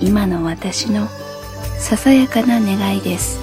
今の私のささやかな願いです。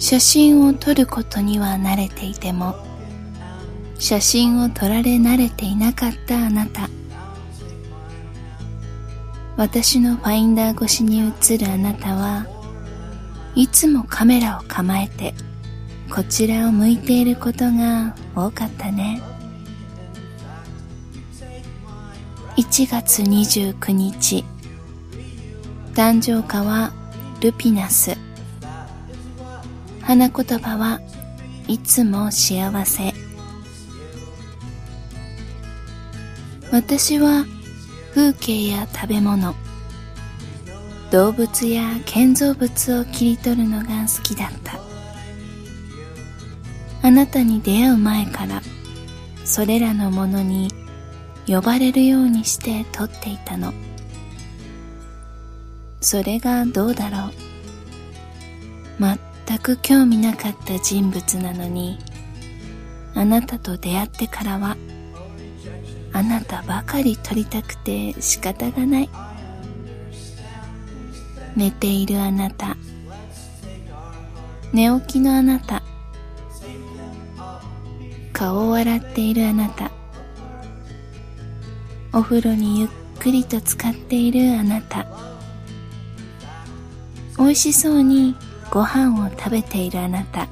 写真を撮ることには慣れていても、写真を撮られ慣れていなかったあなた。私のファインダー越しに映るあなたはいつもカメラを構えてこちらを向いていることが多かったね。1月29日、誕生花はルピナス。花言葉はいつも幸せ。私は風景や食べ物、動物や建造物を切り取るのが好きだった。あなたに出会う前からそれらのものに呼ばれるようにして撮っていたの。それがどうだろう、全く興味なかった人物なのに、あなたと出会ってからはあなたばかり撮りたくて仕方がない。寝ているあなた、寝起きのあなた、顔を洗っているあなた、お風呂にゆっくりと浸かっているあなた、美味しそうにご飯を食べているあなた、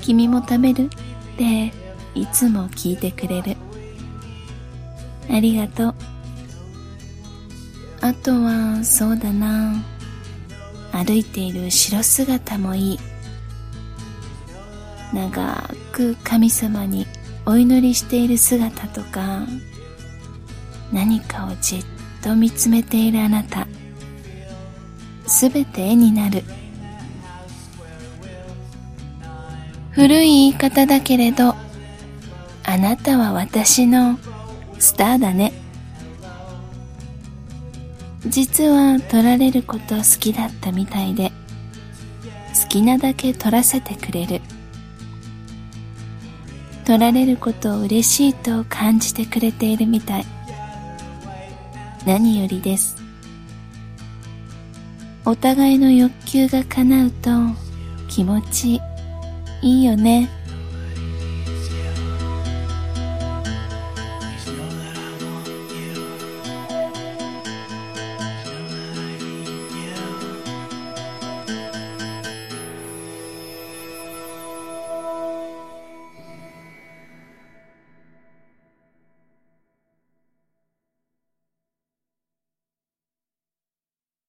君も食べるっていつも聞いてくれる。ありがとう。あとはそうだな、歩いている後ろ姿もいい。長く神様にお祈りしている姿とか、何かをじっと見つめているあなた、すべて絵になる。古い言い方だけれど、あなたは私のスターだね。実は撮られること好きだったみたいで、好きなだけ撮らせてくれる。撮られることを嬉しいと感じてくれているみたい。何よりです。お互いの欲求が叶うと気持ちいいよね。